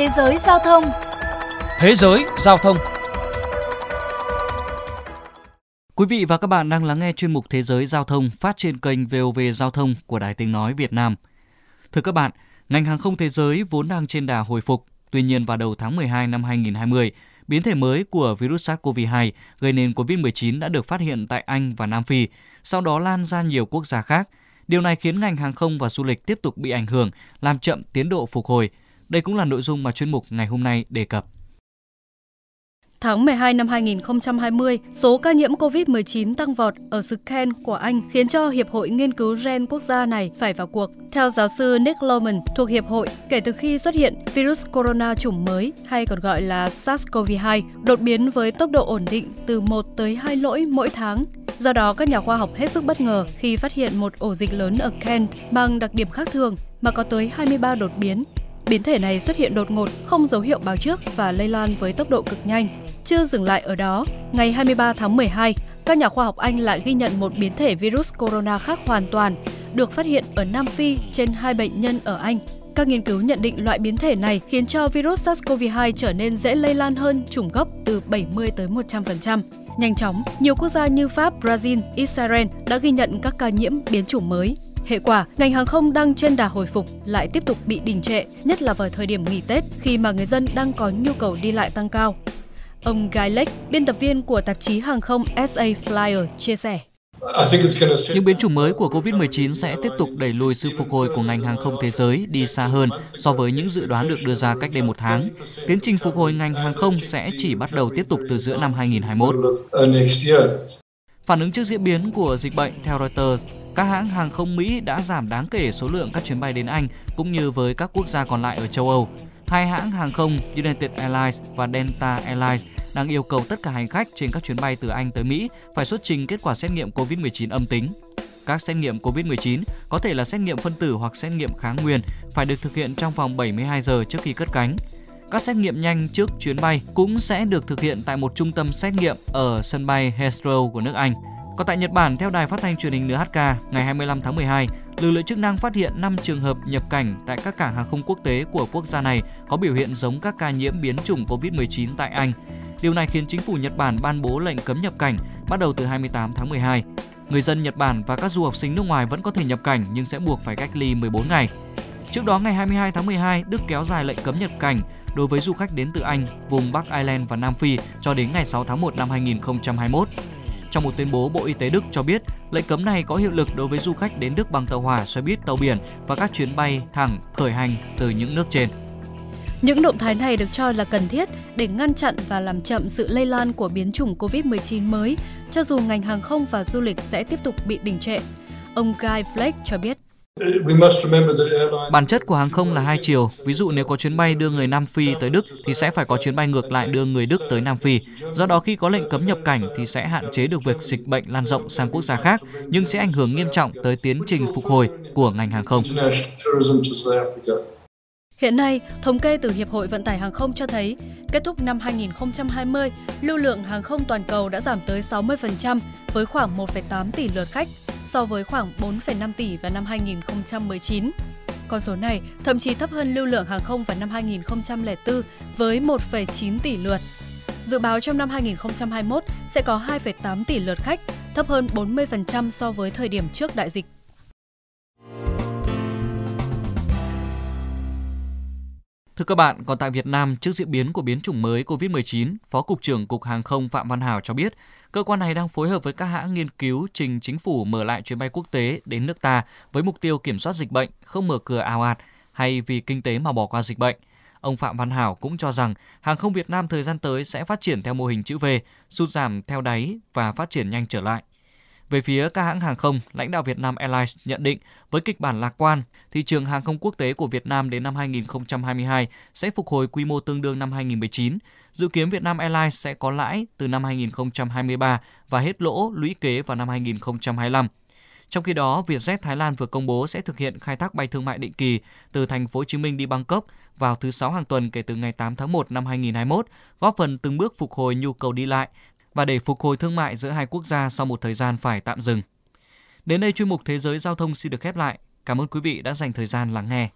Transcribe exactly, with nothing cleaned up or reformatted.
Thế giới giao thông. Thế giới giao thông. Quý vị và các bạn đang lắng nghe chuyên mục Thế giới giao thông phát trên kênh vê o vê Giao thông của Đài Tiếng nói Việt Nam. Thưa các bạn, ngành hàng không thế giới vốn đang trên đà hồi phục, tuy nhiên vào đầu tháng mười hai năm hai không hai không, biến thể mới của virus SARS-xê o vê hai gây nên covid mười chín đã được phát hiện tại Anh và Nam Phi, sau đó lan ra nhiều quốc gia khác. Điều này khiến ngành hàng không và du lịch tiếp tục bị ảnh hưởng, làm chậm tiến độ phục hồi. Đây cũng là nội dung mà chuyên mục ngày hôm nay đề cập. Tháng mười hai năm hai không hai không, số ca nhiễm covid mười chín tăng vọt ở xứ Kent của Anh khiến cho Hiệp hội Nghiên cứu Gen quốc gia này phải vào cuộc. Theo giáo sư Nick Loman thuộc Hiệp hội, kể từ khi xuất hiện virus corona chủng mới hay còn gọi là SARS-xê o vê hai đột biến với tốc độ ổn định từ một tới hai lỗi mỗi tháng. Do đó, các nhà khoa học hết sức bất ngờ khi phát hiện một ổ dịch lớn ở Kent bằng đặc điểm khác thường mà có tới hai mươi ba đột biến. Biến thể này xuất hiện đột ngột, không dấu hiệu báo trước và lây lan với tốc độ cực nhanh. Chưa dừng lại ở đó, ngày hai mươi ba tháng mười hai, các nhà khoa học Anh lại ghi nhận một biến thể virus corona khác hoàn toàn, được phát hiện ở Nam Phi trên hai bệnh nhân ở Anh. Các nghiên cứu nhận định loại biến thể này khiến cho virus SARS-xê o vê hai trở nên dễ lây lan hơn chủng gốc từ bảy mươi tới một trăm phần trăm. Nhanh chóng, nhiều quốc gia như Pháp, Brazil, Israel đã ghi nhận các ca nhiễm biến chủng mới. Hệ quả, ngành hàng không đang trên đà hồi phục lại tiếp tục bị đình trệ, nhất là vào thời điểm nghỉ Tết khi mà người dân đang có nhu cầu đi lại tăng cao. Ông Gaillet, biên tập viên của tạp chí hàng không ét a Flyer, chia sẻ. Những biến chủng mới của covid mười chín sẽ tiếp tục đẩy lùi sự phục hồi của ngành hàng không thế giới đi xa hơn so với những dự đoán được đưa ra cách đây một tháng. Tiến trình phục hồi ngành hàng không sẽ chỉ bắt đầu tiếp tục từ giữa năm hai không hai mốt. Phản ứng trước diễn biến của dịch bệnh, theo Reuters, các hãng hàng không Mỹ đã giảm đáng kể số lượng các chuyến bay đến Anh cũng như với các quốc gia còn lại ở châu Âu. Hai hãng hàng không United Airlines và Delta Airlines đang yêu cầu tất cả hành khách trên các chuyến bay từ Anh tới Mỹ phải xuất trình kết quả xét nghiệm covid mười chín âm tính. Các xét nghiệm covid mười chín có thể là xét nghiệm phân tử hoặc xét nghiệm kháng nguyên phải được thực hiện trong vòng bảy mươi hai giờ trước khi cất cánh. Các xét nghiệm nhanh trước chuyến bay cũng sẽ được thực hiện tại một trung tâm xét nghiệm ở sân bay Heathrow của nước Anh. Còn tại Nhật Bản, theo đài phát thanh truyền hình en hát ca, ngày hai mươi lăm tháng mười hai, lực lượng chức năng phát hiện năm trường hợp nhập cảnh tại các cảng hàng không quốc tế của quốc gia này có biểu hiện giống các ca nhiễm biến chủng covid mười chín tại Anh. Điều này khiến chính phủ Nhật Bản ban bố lệnh cấm nhập cảnh bắt đầu từ hai mươi tám tháng mười hai. Người dân Nhật Bản và các du học sinh nước ngoài vẫn có thể nhập cảnh nhưng sẽ buộc phải cách ly mười bốn ngày. Trước đó, ngày hai mươi hai tháng mười hai, Đức kéo dài lệnh cấm nhập cảnh đối với du khách đến từ Anh, vùng Bắc Ireland và Nam Phi cho đến ngày sáu tháng một năm hai không hai mốt. Trong một tuyên bố, Bộ Y tế Đức cho biết lệnh cấm này có hiệu lực đối với du khách đến Đức bằng tàu hỏa, xe buýt, tàu biển và các chuyến bay thẳng khởi hành từ những nước trên. Những động thái này được cho là cần thiết để ngăn chặn và làm chậm sự lây lan của biến chủng covid mười chín mới, cho dù ngành hàng không và du lịch sẽ tiếp tục bị đình trệ. Ông Guy Flake cho biết. Bản chất của hàng không là hai chiều, ví dụ nếu có chuyến bay đưa người Nam Phi tới Đức thì sẽ phải có chuyến bay ngược lại đưa người Đức tới Nam Phi. Do đó khi có lệnh cấm nhập cảnh thì sẽ hạn chế được việc dịch bệnh lan rộng sang quốc gia khác, nhưng sẽ ảnh hưởng nghiêm trọng tới tiến trình phục hồi của ngành hàng không. Hiện nay, thống kê từ Hiệp hội Vận tải Hàng không cho thấy, kết thúc năm hai không hai không, lưu lượng hàng không toàn cầu đã giảm tới sáu mươi phần trăm với khoảng một phẩy tám tỷ lượt khách, so với khoảng bốn phẩy năm tỷ vào năm hai không một chín. Con số này thậm chí thấp hơn lưu lượng hàng không vào năm hai không không bốn với một phẩy chín tỷ lượt. Dự báo trong năm hai không hai mốt sẽ có hai phẩy tám tỷ lượt khách, thấp hơn bốn mươi phần trăm so với thời điểm trước đại dịch. Thưa các bạn, còn tại Việt Nam, trước diễn biến của biến chủng mới covid mười chín, Phó Cục trưởng Cục Hàng không Phạm Văn Hảo cho biết, cơ quan này đang phối hợp với các hãng nghiên cứu trình chính phủ mở lại chuyến bay quốc tế đến nước ta với mục tiêu kiểm soát dịch bệnh, không mở cửa ào ạt hay vì kinh tế mà bỏ qua dịch bệnh. Ông Phạm Văn Hảo cũng cho rằng hàng không Việt Nam thời gian tới sẽ phát triển theo mô hình chữ V, sút giảm theo đáy và phát triển nhanh trở lại. Về phía các hãng hàng không, lãnh đạo Vietnam Airlines nhận định với kịch bản lạc quan, thị trường hàng không quốc tế của Việt Nam đến năm hai không hai hai sẽ phục hồi quy mô tương đương năm hai không một chín. Dự kiến Vietnam Airlines sẽ có lãi từ năm hai không hai ba và hết lỗ lũy kế vào năm hai không hai lăm. Trong khi đó, Vietjet Thái Lan vừa công bố sẽ thực hiện khai thác bay thương mại định kỳ từ thành phố Hồ Chí Minh đi Bangkok vào thứ Sáu hàng tuần kể từ ngày tám tháng một năm hai không hai mốt, góp phần từng bước phục hồi nhu cầu đi lại và để phục hồi thương mại giữa hai quốc gia sau một thời gian phải tạm dừng. Đến đây chuyên mục Thế giới Giao thông xin được khép lại. Cảm ơn quý vị đã dành thời gian lắng nghe.